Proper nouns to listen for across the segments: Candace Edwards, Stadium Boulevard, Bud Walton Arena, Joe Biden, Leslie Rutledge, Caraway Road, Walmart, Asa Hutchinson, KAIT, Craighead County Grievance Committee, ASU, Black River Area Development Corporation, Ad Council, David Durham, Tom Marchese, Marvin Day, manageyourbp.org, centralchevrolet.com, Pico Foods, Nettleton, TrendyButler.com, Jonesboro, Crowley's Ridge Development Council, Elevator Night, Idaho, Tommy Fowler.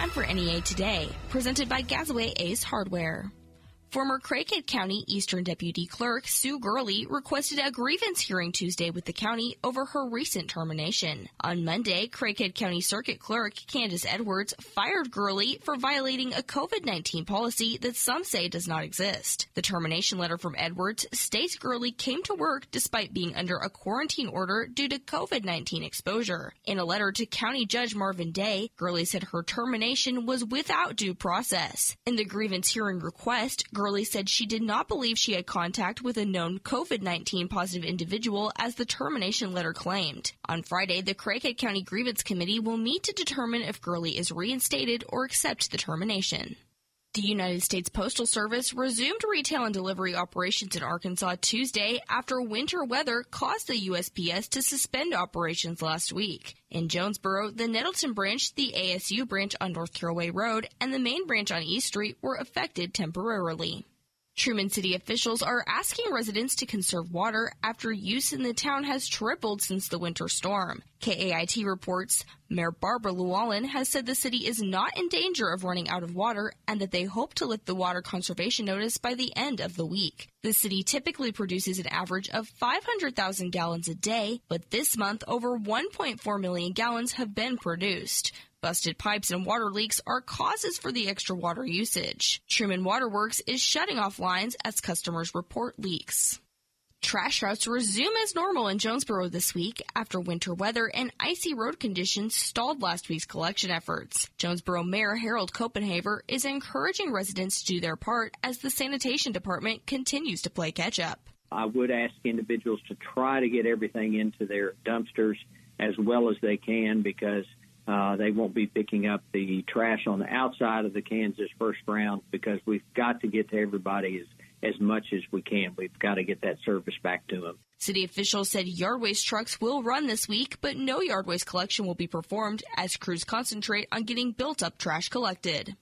time for NEA Today, presented by Gassaway Ace Hardware. Former Craighead County Eastern Deputy Clerk Sue Gurley requested a grievance hearing Tuesday with the county over her recent termination. On Monday, Craighead County Circuit Clerk Candace Edwards fired Gurley for violating a COVID-19 policy that some say does not exist. The termination letter from Edwards states Gurley came to work despite being under a quarantine order due to COVID-19 exposure. In a letter to County Judge Marvin Day, Gurley said her termination was without due process. In the grievance hearing request, Gurley said she did not believe she had contact with a known COVID-19 positive individual as the termination letter claimed. On Friday, the Craighead County Grievance Committee will meet to determine if Gurley is reinstated or accepts the termination. The United States Postal Service resumed retail and delivery operations in Arkansas Tuesday after winter weather caused the USPS to suspend operations last week. In Jonesboro, the Nettleton branch, the ASU branch on North Caraway Road, and the main branch on East Street were affected temporarily. Truman City officials are asking residents to conserve water after use in the town has tripled since the winter storm. KAIT reports Mayor Barbara Lewallen has said the city is not in danger of running out of water and that they hope to lift the water conservation notice by the end of the week. The city typically produces an average of 500,000 gallons a day, but this month over 1.4 million gallons have been produced. Busted pipes and water leaks are causes for the extra water usage. Truman Waterworks is shutting off lines as customers report leaks. Trash routes resume as normal in Jonesboro this week after winter weather and icy road conditions stalled last week's collection efforts. Jonesboro Mayor Harold Copenhaver is encouraging residents to do their part as the sanitation department continues to play catch-up. I would ask individuals to try to get everything into their dumpsters as well as they can because they won't be picking up the trash on the outside of the cans this first round because we've got to get to everybody as much as we can. We've got to get that service back to them. City officials said yard waste trucks will run this week, but no yard waste collection will be performed as crews concentrate on getting built-up trash collected.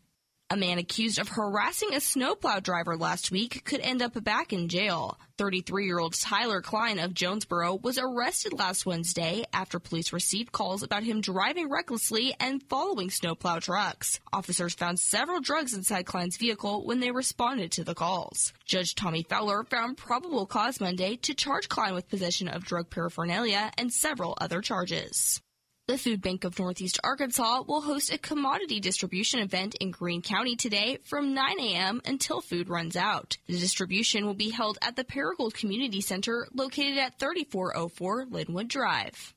A man accused of harassing a snowplow driver last week could end up back in jail. 33-year-old Tyler Klein of Jonesboro was arrested last Wednesday after police received calls about him driving recklessly and following snowplow trucks. Officers found several drugs inside Klein's vehicle when they responded to the calls. Judge Tommy Fowler found probable cause Monday to charge Klein with possession of drug paraphernalia and several other charges. The Food Bank of Northeast Arkansas will host a commodity distribution event in Greene County today from 9 a.m. until food runs out. The distribution will be held at the Paragold Community Center located at 3404 Linwood Drive.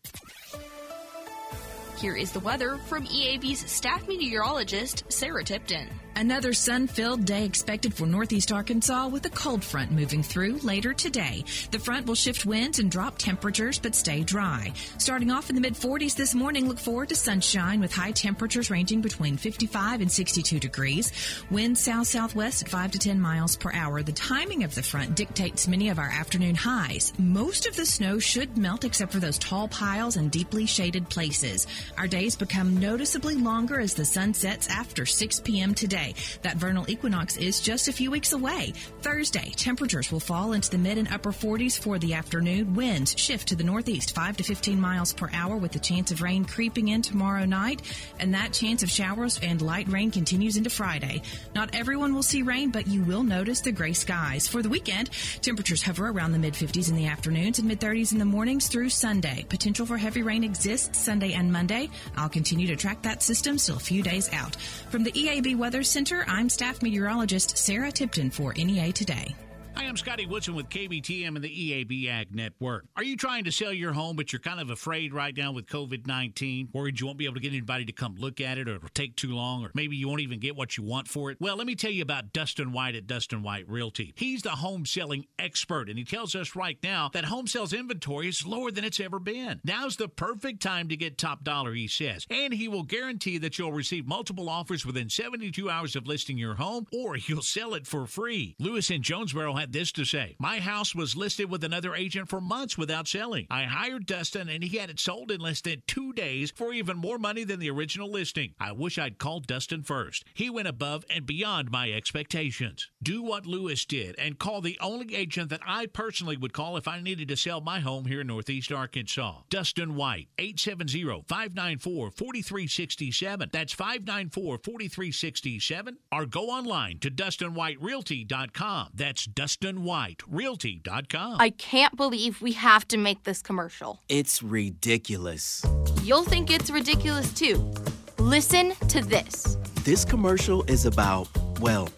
Here is the weather from EAB's staff meteorologist, Sarah Tipton. Another sun-filled day expected for northeast Arkansas with a cold front moving through later today. The front will shift winds and drop temperatures but stay dry. Starting off in the mid-40s this morning, look forward to sunshine with high temperatures ranging between 55 and 62 degrees. Winds south-southwest at 5 to 10 miles per hour. The timing of the front dictates many of our afternoon highs. Most of the snow should melt except for those tall piles and deeply shaded places. Our days become noticeably longer as the sun sets after 6 p.m. today. That vernal equinox is just a few weeks away. Thursday, temperatures will fall into the mid and upper 40s for the afternoon. Winds shift to the northeast 5 to 15 miles per hour with the chance of rain creeping in tomorrow night. And that chance of showers and light rain continues into Friday. Not everyone will see rain, but you will notice the gray skies. For the weekend, temperatures hover around the mid-50s in the afternoons and mid-30s in the mornings through Sunday. Potential for heavy rain exists Sunday and Monday. I'll continue to track that system still a few days out. From the EAB Weather Center, I'm staff meteorologist Sarah Tipton for NEA Today. Hi, I'm Scotty Woodson with KBTM and the EAB Ag Network. Are you trying to sell your home, but you're kind of afraid right now with COVID-19? Worried you won't be able to get anybody to come look at it, or it'll take too long, or maybe you won't even get what you want for it? Well, let me tell you about Dustin White at Dustin White Realty. He's the home selling expert, and he tells us right now that home sales inventory is lower than it's ever been. Now's the perfect time to get top dollar, he says, and he will guarantee that you'll receive multiple offers within 72 hours of listing your home, or you'll sell it for free. Lewis in Jonesboro had this to say. My house was listed with another agent for months without selling. I hired Dustin, and he had it sold in less than 2 days for even more money than the original listing. I wish I'd called Dustin first. He went above and beyond my expectations. Do what Lewis did and call the only agent that I personally would call if I needed to sell my home here in Northeast Arkansas. Dustin White, 870-594-4367. That's 594-4367. Or go online to DustinWhiteRealty.com. That's DustinWhiteRealty.com. I can't believe we have to make this commercial. It's ridiculous. You'll think it's ridiculous too. Listen to this. This commercial is about, well,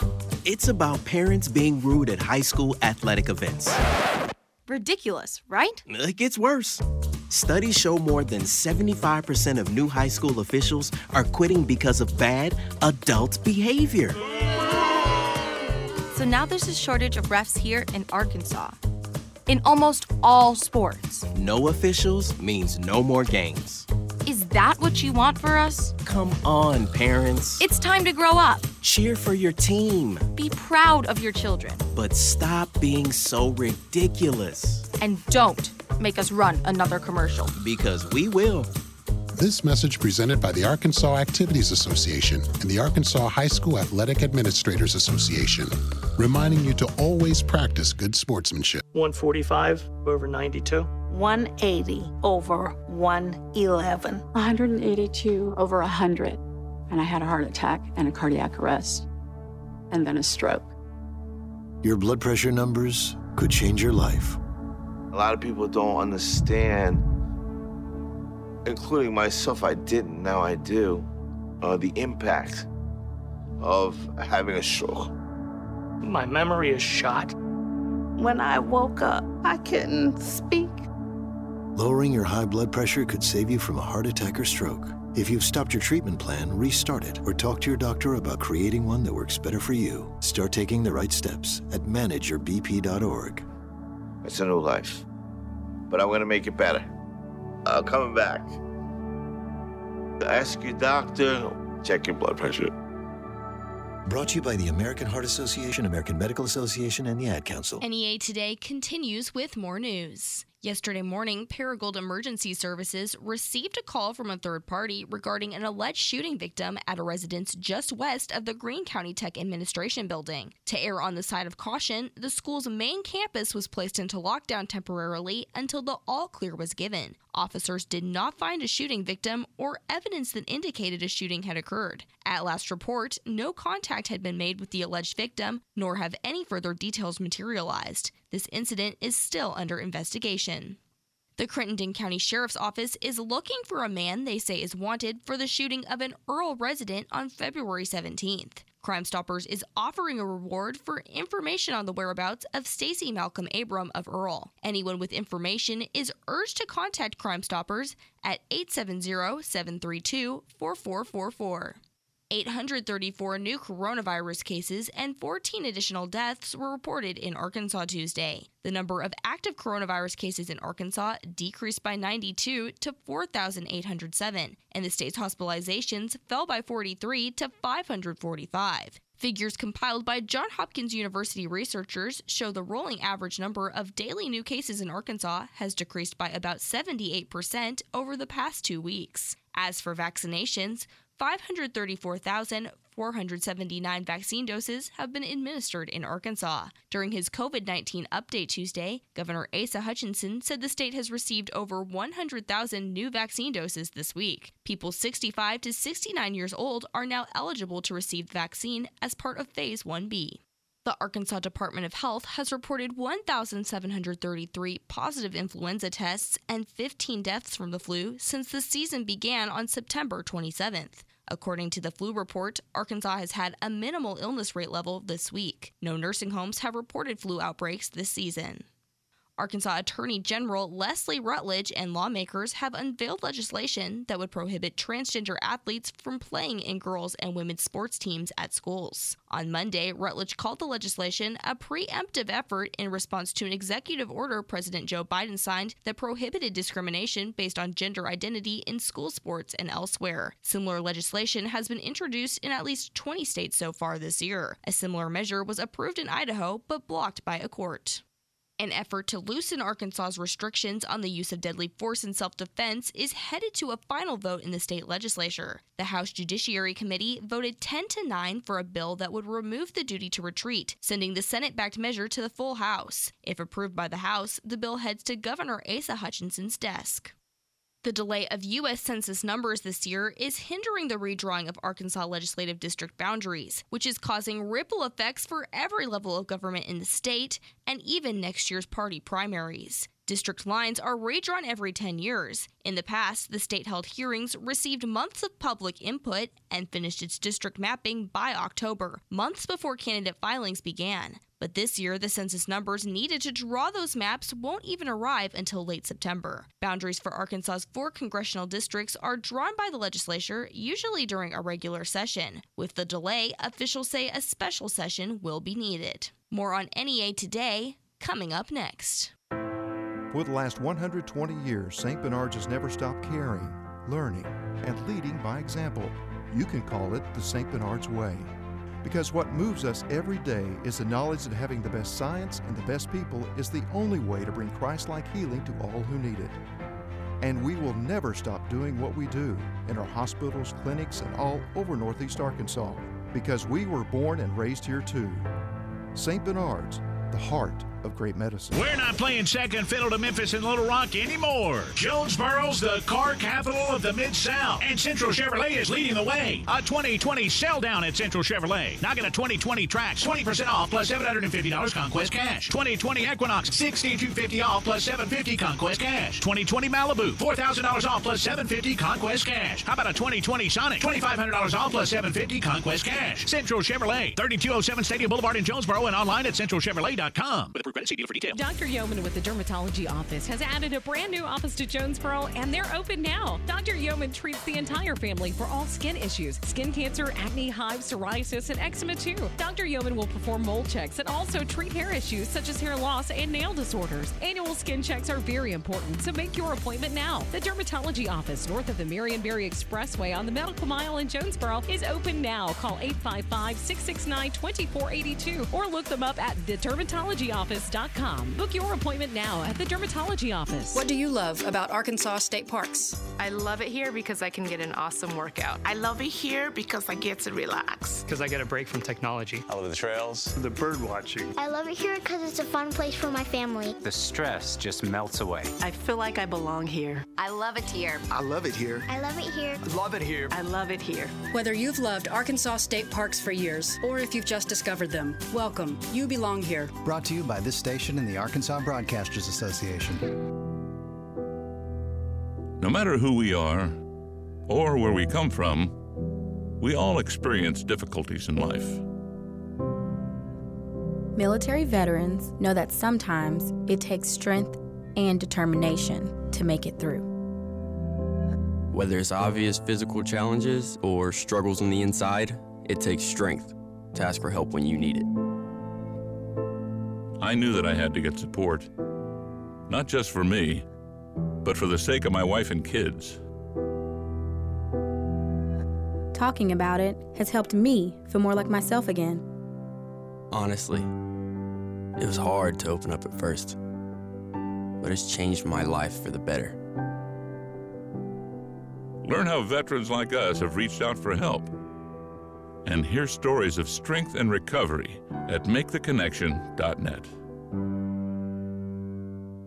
it's about parents being rude at high school athletic events. Ridiculous, right? It gets worse. Studies show more than 75% of new high school officials are quitting because of bad adult behavior. So now there's a shortage of refs here in Arkansas, in almost all sports. No officials means no more games. Is that what you want for us? Come on, parents. It's time to grow up. Cheer for your team. Be proud of your children. But stop being so ridiculous. And don't make us run another commercial. Because we will. This message presented by the Arkansas Activities Association and the Arkansas High School Athletic Administrators Association, reminding you to always practice good sportsmanship. 145 over 92. 180 over 111. 182 over 100. And I had a heart attack and a cardiac arrest, and then a stroke. Your blood pressure numbers could change your life. A lot of people don't understand, including myself, I didn't, now I do, the impact of having a stroke. My memory is shot. When I woke up, I couldn't speak. Lowering your high blood pressure could save you from a heart attack or stroke. If you've stopped your treatment plan, restart it or talk to your doctor about creating one that works better for you. Start taking the right steps at manageyourbp.org. It's a new life, but I'm going to make it better. I'm coming back. Ask your doctor, check your blood pressure. Brought to you by the American Heart Association, American Medical Association, and the Ad Council. NEA Today continues with more news. Yesterday morning, Paragould Emergency Services received a call from a third party regarding an alleged shooting victim at a residence just west of the Greene County Tech Administration Building. To err on the side of caution, the school's main campus was placed into lockdown temporarily until the all-clear was given. Officers did not find a shooting victim or evidence that indicated a shooting had occurred. At last report, no contact had been made with the alleged victim, nor have any further details materialized. This incident is still under investigation. The Crittenden County Sheriff's Office is looking for a man they say is wanted for the shooting of an Earl resident on February 17th. Crime Stoppers is offering a reward for information on the whereabouts of Stacy Malcolm Abram of Earl. Anyone with information is urged to contact Crime Stoppers at 870-732-4444. 834 new coronavirus cases and 14 additional deaths were reported in Arkansas Tuesday. The number of active coronavirus cases in Arkansas decreased by 92 to 4,807, and the state's hospitalizations fell by 43 to 545. Figures compiled by Johns Hopkins University researchers show the rolling average number of daily new cases in Arkansas has decreased by about 78% over the past 2 weeks. As for vaccinations, 534,479 vaccine doses have been administered in Arkansas. During his COVID-19 update Tuesday, Governor Asa Hutchinson said the state has received over 100,000 new vaccine doses this week. People 65 to 69 years old are now eligible to receive the vaccine as part of Phase 1B. The Arkansas Department of Health has reported 1,733 positive influenza tests and 15 deaths from the flu since the season began on September 27th. According to the flu report, Arkansas has had a minimal illness rate level this week. No nursing homes have reported flu outbreaks this season. Arkansas Attorney General Leslie Rutledge and lawmakers have unveiled legislation that would prohibit transgender athletes from playing in girls' and women's sports teams at schools. On Monday, Rutledge called the legislation a preemptive effort in response to an executive order President Joe Biden signed that prohibited discrimination based on gender identity in school sports and elsewhere. Similar legislation has been introduced in at least 20 states so far this year. A similar measure was approved in Idaho but blocked by a court. An effort to loosen Arkansas's restrictions on the use of deadly force in self-defense is headed to a final vote in the state legislature. The House Judiciary Committee voted 10-9 for a bill that would remove the duty to retreat, sending the Senate-backed measure to the full House. If approved by the House, the bill heads to Governor Asa Hutchinson's desk. The delay of U.S. Census numbers this year is hindering the redrawing of Arkansas legislative district boundaries, which is causing ripple effects for every level of government in the state and even next year's party primaries. District lines are redrawn every 10 years. In the past, the state held hearings, received months of public input, and finished its district mapping by October, months before candidate filings began. But this year, the census numbers needed to draw those maps won't even arrive until late September. Boundaries for Arkansas's 4 congressional districts are drawn by the legislature, usually during a regular session. With the delay, officials say a special session will be needed. More on NEA Today, coming up next. For the last 120 years, St. Bernard's has never stopped caring, learning, and leading by example. You can call it the St. Bernard's Way. Because what moves us every day is the knowledge that having the best science and the best people is the only way to bring Christ-like healing to all who need it. And we will never stop doing what we do in our hospitals, clinics, and all over Northeast Arkansas, because we were born and raised here too. St. Bernard's, the heart of great medicine. We're not playing second fiddle to Memphis and Little Rock anymore. Jonesboro's the car capital of the Mid-South, and Central Chevrolet is leading the way. A 2020 sell down at Central Chevrolet. Now get a 2020 Trax 20% off plus $750 Conquest cash. 2020 Equinox $6,250 off plus $750 Conquest cash. 2020 Malibu $4,000 off plus $750 Conquest cash. How about a 2020 Sonic $2,500 off plus $750 Conquest cash. Central Chevrolet, 3207 Stadium Boulevard in Jonesboro, and online at centralchevrolet.com. Dr. Yeoman with the Dermatology Office has added a brand new office to Jonesboro, and they're open now. Dr. Yeoman treats the entire family for all skin issues, skin cancer, acne, hives, psoriasis, and eczema too. Dr. Yeoman will perform mole checks and also treat hair issues such as hair loss and nail disorders. Annual skin checks are very important, so make your appointment now. The Dermatology Office, north of the Marionberry Expressway on the Medical Mile in Jonesboro, is open now. Call 855-669-2482 or look them up at the Dermatology Office. Book your appointment now at the Dermatology Office. What do you love about Arkansas State Parks? I love it here because I can get an awesome workout. I love it here because I get to relax. Because I get a break from technology. I love the trails. The bird watching. I love it here because it's a fun place for my family. The stress just melts away. I feel like I belong here. I love it here. I love it here. I love it here. I love it here. I love it here. Whether you've loved Arkansas State Parks for years or if you've just discovered them, welcome. You belong here. Brought to you by this station and the Arkansas Broadcasters Association. No matter who we are or where we come from, we all experience difficulties in life. Military veterans know that sometimes it takes strength and determination to make it through. Whether it's obvious physical challenges or struggles on the inside, it takes strength to ask for help when you need it. I knew that I had to get support, not just for me, but for the sake of my wife and kids. Talking about it has helped me feel more like myself again. Honestly, it was hard to open up at first, but it's changed my life for the better. Learn how veterans like us have reached out for help and hear stories of strength and recovery at maketheconnection.net.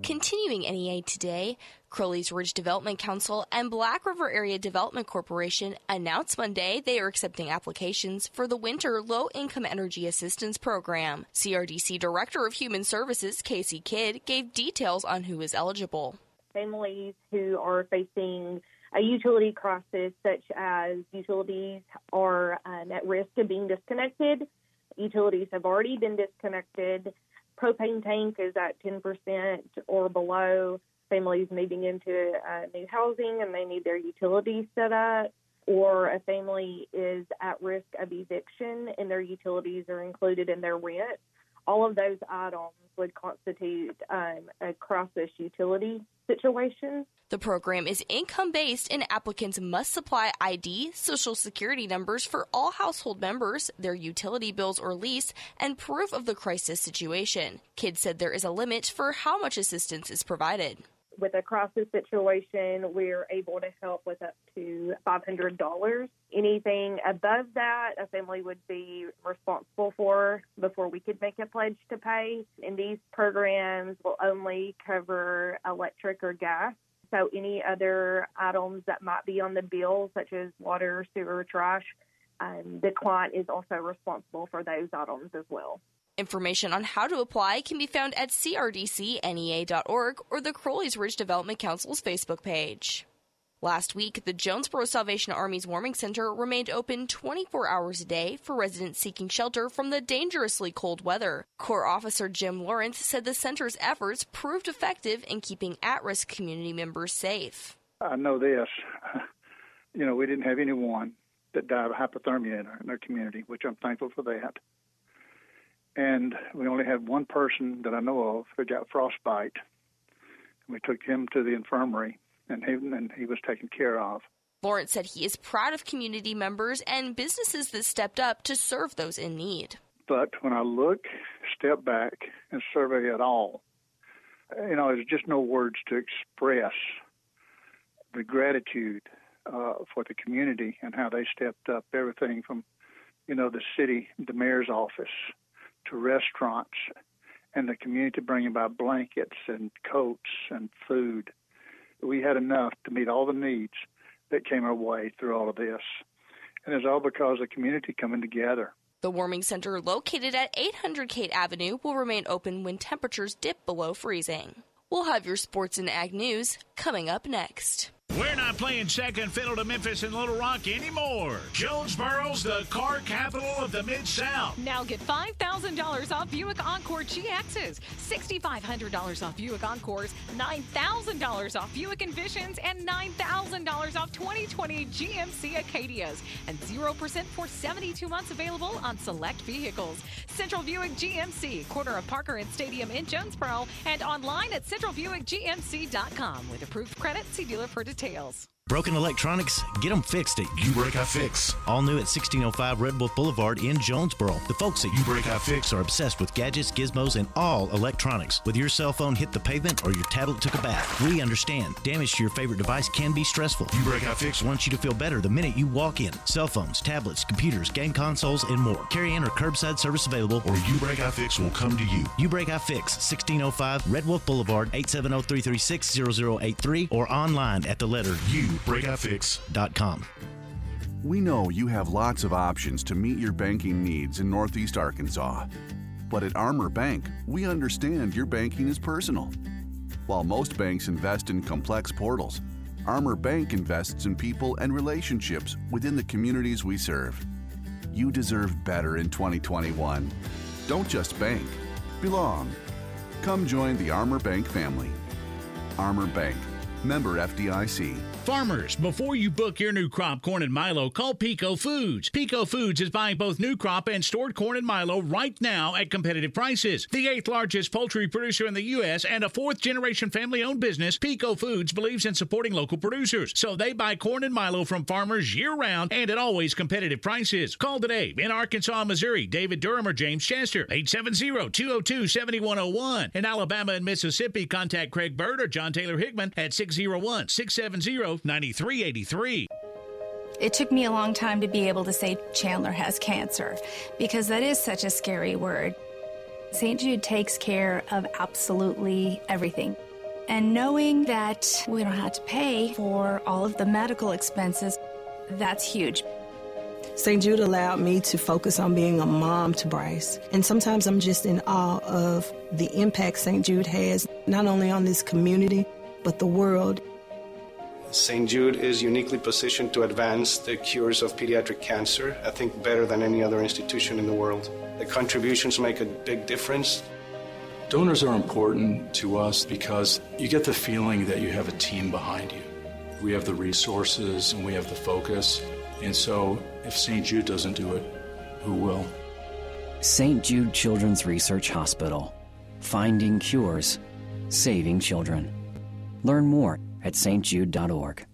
Continuing NEA Today, Crowley's Ridge Development Council and Black River Area Development Corporation announced Monday they are accepting applications for the Winter Low-Income Energy Assistance Program. CRDC Director of Human Services, Casey Kidd, gave details on who is eligible. Families who are facing a utility crisis, such as utilities are at risk of being disconnected. Utilities have already been disconnected. propane tank is at 10% or below. Families moving into new housing and they need their utilities set up, or a family is at risk of eviction and their utilities are included in their rent. All of those items would constitute a crisis utility situation. The program is income-based, and applicants must supply ID, Social Security numbers for all household members, their utility bills or lease, and proof of the crisis situation. Kids said there is a limit for how much assistance is provided. With a crisis situation, we're able to help with up to $500. Anything above that, a family would be responsible for before we could make a pledge to pay. And these programs will only cover electric or gas. So any other items that might be on the bill, such as water, sewer, trash, the client is also responsible for those items as well. Information on how to apply can be found at crdcnea.org or the Crowley's Ridge Development Council's Facebook page. Last week, the Jonesboro Salvation Army's Warming Center remained open 24 hours a day for residents seeking shelter from the dangerously cold weather. Corps Officer Jim Lawrence said the center's efforts proved effective in keeping at-risk community members safe. I know this. We didn't have anyone that died of hypothermia in our community, which I'm thankful for that. And we only had one person that I know of who got frostbite. We took him to the infirmary, and he was taken care of. Lawrence said he is proud of community members and businesses that stepped up to serve those in need. But when I step back, and survey it all, there's just no words to express the gratitude for the community and how they stepped up. Everything from, the city, the mayor's office, to restaurants and the community bringing by blankets and coats and food. We had enough to meet all the needs that came our way through all of this. And it's all because of the community coming together. The Warming Center, located at 800 Kate Avenue, will remain open when temperatures dip below freezing. We'll have your sports and ag news coming up next. We're not playing second fiddle to Memphis and Little Rock anymore. Jonesboro's the car capital of the Mid-South. Now get $5,000 off Buick Encore GXs, $6,500 off Buick Encores, $9,000 off Buick Envisions, and $9,000 off 2020 GMC Acadias. And 0% for 72 months available on select vehicles. Central Buick GMC, corner of Parker and Stadium in Jonesboro, and online at centralbuickgmc.com. With approved credit, see dealer for details. Broken electronics? Get them fixed at You Break I Fix. All new at 1605 Red Wolf Boulevard in Jonesboro. The folks at You Break I Fix are obsessed with gadgets, gizmos, and all electronics. Whether your cell phone hit the pavement or your tablet took a bath, we understand. Damage to your favorite device can be stressful. You Break I Fix wants you to feel better the minute you walk in. Cell phones, tablets, computers, game consoles, and more. Carry-in or curbside service available, or You Break I Fix will come to you. You Break I Fix, 1605 Red Wolf Boulevard, 870-336-0083, or online at the letter U. YouBreakIFix.com. We know you have lots of options to meet your banking needs in Northeast Arkansas. But at Armor Bank, we understand your banking is personal. While most banks invest in complex portals, Armor Bank invests in people and relationships within the communities we serve. You deserve better in 2021. Don't just bank, belong. Come join the Armor Bank family. Armor Bank. Member FDIC. Farmers, before you book your new crop corn and milo, call Pico Foods. Pico Foods is buying both new crop and stored corn and milo right now at competitive prices. The 8th largest poultry producer in the U.S. and a 4th-generation family-owned business, Pico Foods believes in supporting local producers. So they buy corn and milo from farmers year-round and at always competitive prices. Call today in Arkansas, Missouri, David Durham or James Chester, 870-202-7101. In Alabama and Mississippi, contact Craig Bird or John Taylor Hickman at 601-670-202. 9383. It took me a long time to be able to say Chandler has cancer, because that is such a scary word. St. Jude takes care of absolutely everything. And knowing that we don't have to pay for all of the medical expenses, that's huge. St. Jude allowed me to focus on being a mom to Bryce. And sometimes I'm just in awe of the impact St. Jude has, not only on this community, but the world. St. Jude is uniquely positioned to advance the cures of pediatric cancer, I think better than any other institution in the world. The contributions make a big difference. Donors are important to us because you get the feeling that you have a team behind you. We have the resources and we have the focus. And so if St. Jude doesn't do it, who will? St. Jude Children's Research Hospital. Finding cures. Saving children. Learn more at stjude.org.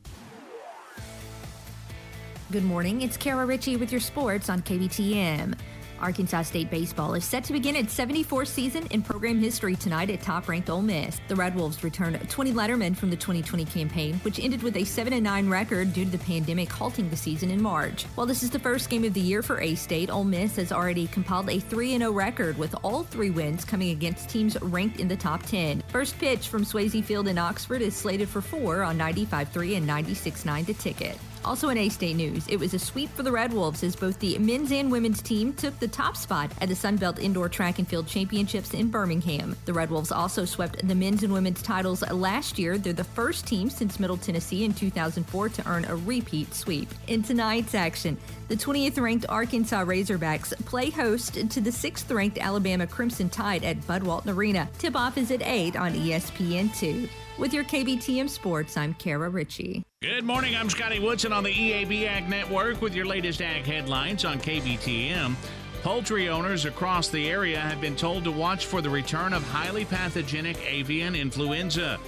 Good morning, it's Kara Ritchie with your sports on KBTM. Arkansas State baseball is set to begin its 74th season in program history tonight at top-ranked Ole Miss. The Red Wolves returned 20 lettermen from the 2020 campaign, which ended with a 7-9 record due to the pandemic halting the season in March. While this is the first game of the year for A-State, Ole Miss has already compiled a 3-0 record, with all three wins coming against teams ranked in the top 10. First pitch from Swayze Field in Oxford is slated for 4 on 95.3 and 96.9 The Ticket. Also in A-State news, it was a sweep for the Red Wolves as both the men's and women's team took the top spot at the Sunbelt Indoor Track and Field Championships in Birmingham. The Red Wolves also swept the men's and women's titles last year. They're the first team since Middle Tennessee in 2004 to earn a repeat sweep. In tonight's action, the 20th-ranked Arkansas Razorbacks play host to the 6th-ranked Alabama Crimson Tide at Bud Walton Arena. Tip-off is at 8 on ESPN2. With your KBTM Sports, I'm Kara Ritchie. Good morning, I'm Scotty Woodson on the EAB Ag Network with your latest ag headlines on KBTM. Poultry owners across the area have been told to watch for the return of highly pathogenic avian influenza.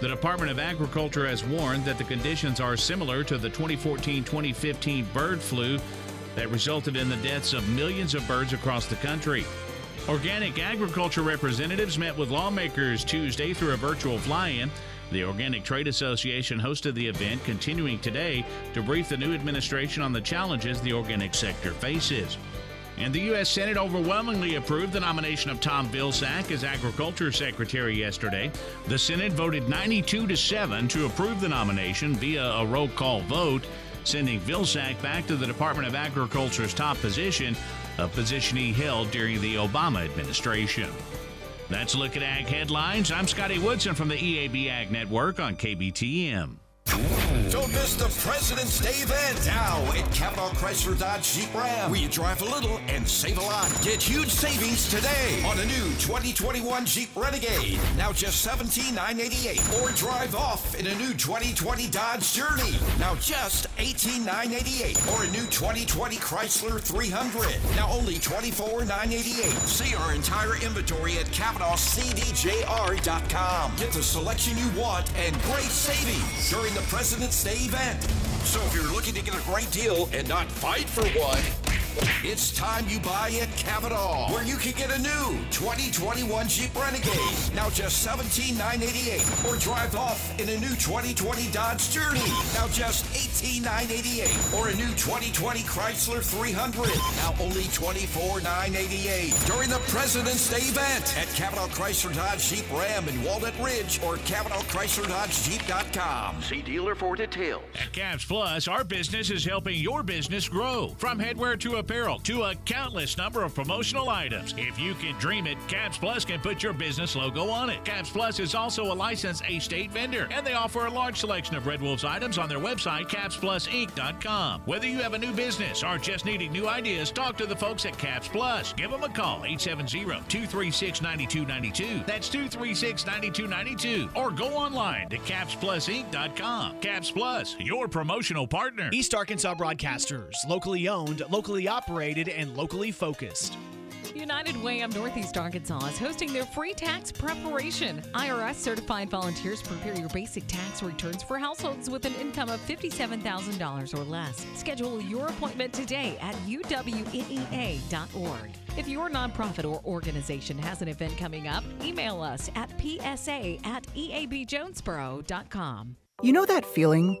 The Department of Agriculture has warned that the conditions are similar to the 2014-2015 bird flu that resulted in the deaths of millions of birds across the country. Organic agriculture representatives met with lawmakers Tuesday through a virtual fly-in. The Organic Trade Association hosted the event, continuing today to brief the new administration on the challenges the organic sector faces. And the U.S. Senate overwhelmingly approved the nomination of Tom Vilsack as Agriculture Secretary yesterday. The Senate voted 92-7 to approve the nomination via a roll call vote, sending Vilsack back to the Department of Agriculture's top position, a position he held during the Obama administration. That's a look at Ag Headlines. I'm Scotty Woodson from the EAB Ag Network on KBTM. Don't miss the President's Day event now at Capital Chrysler Dodge Jeep Ram, where you drive a little and save a lot. Get huge savings today on a new 2021 Jeep Renegade, now just $17,988. Or drive off in a new 2020 Dodge Journey, now just $18,988. Or a new 2020 Chrysler 300, now only $24,988. See our entire inventory at CapitalCDJR.com. Get the selection you want and great savings during the President's Day event. So if you're looking to get a great deal and not fight for one, it's time you buy at Cavanaugh, where you can get a new 2021 Jeep Renegade, now just $17,988. Or drive off in a new 2020 Dodge Journey, now just $18,988. Or a new 2020 Chrysler 300, now only $24,988. During the President's Day event at Cavanaugh Chrysler Dodge Jeep Ram in Walnut Ridge or CavanaughChryslerDodgeJeep.com. See dealer for details. At Cavs Plus, our business is helping your business grow. From headwear to apparel to a countless number of promotional items. If you can dream it, Cavs Plus can put your business logo on it. Cavs Plus is also a licensed A-State vendor, and they offer a large selection of Red Wolves items on their website, CavsPlusInc.com. Whether you have a new business or just needing new ideas, talk to the folks at Cavs Plus. Give them a call, 870-236-9292. That's 236-9292. Or go online to CavsPlusInc.com. Cavs Plus, your promotional partner. East Arkansas Broadcasters, locally owned, locally operated, and locally focused. United Way of Northeast Arkansas is hosting their free tax preparation. IRS-certified volunteers prepare your basic tax returns for households with an income of $57,000 or less. Schedule your appointment today at uwnea.org. If your nonprofit or organization has an event coming up, email us at psa@eabjonesboro.com. You know that feeling?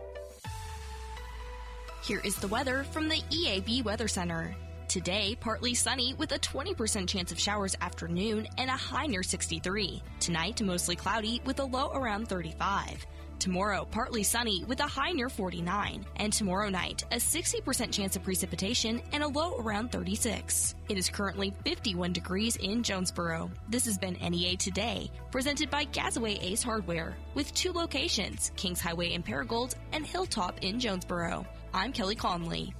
Here is the weather from the EAB Weather Center. Today, partly sunny with a 20% chance of showers after noon and a high near 63. Tonight, mostly cloudy with a low around 35. Tomorrow, partly sunny with a high near 49. And tomorrow night, a 60% chance of precipitation and a low around 36. It is currently 51 degrees in Jonesboro. This has been NEA Today, presented by Gassaway Ace Hardware, with two locations, Kings Highway in Paragold and Hilltop in Jonesboro. I'm Kelly Conley.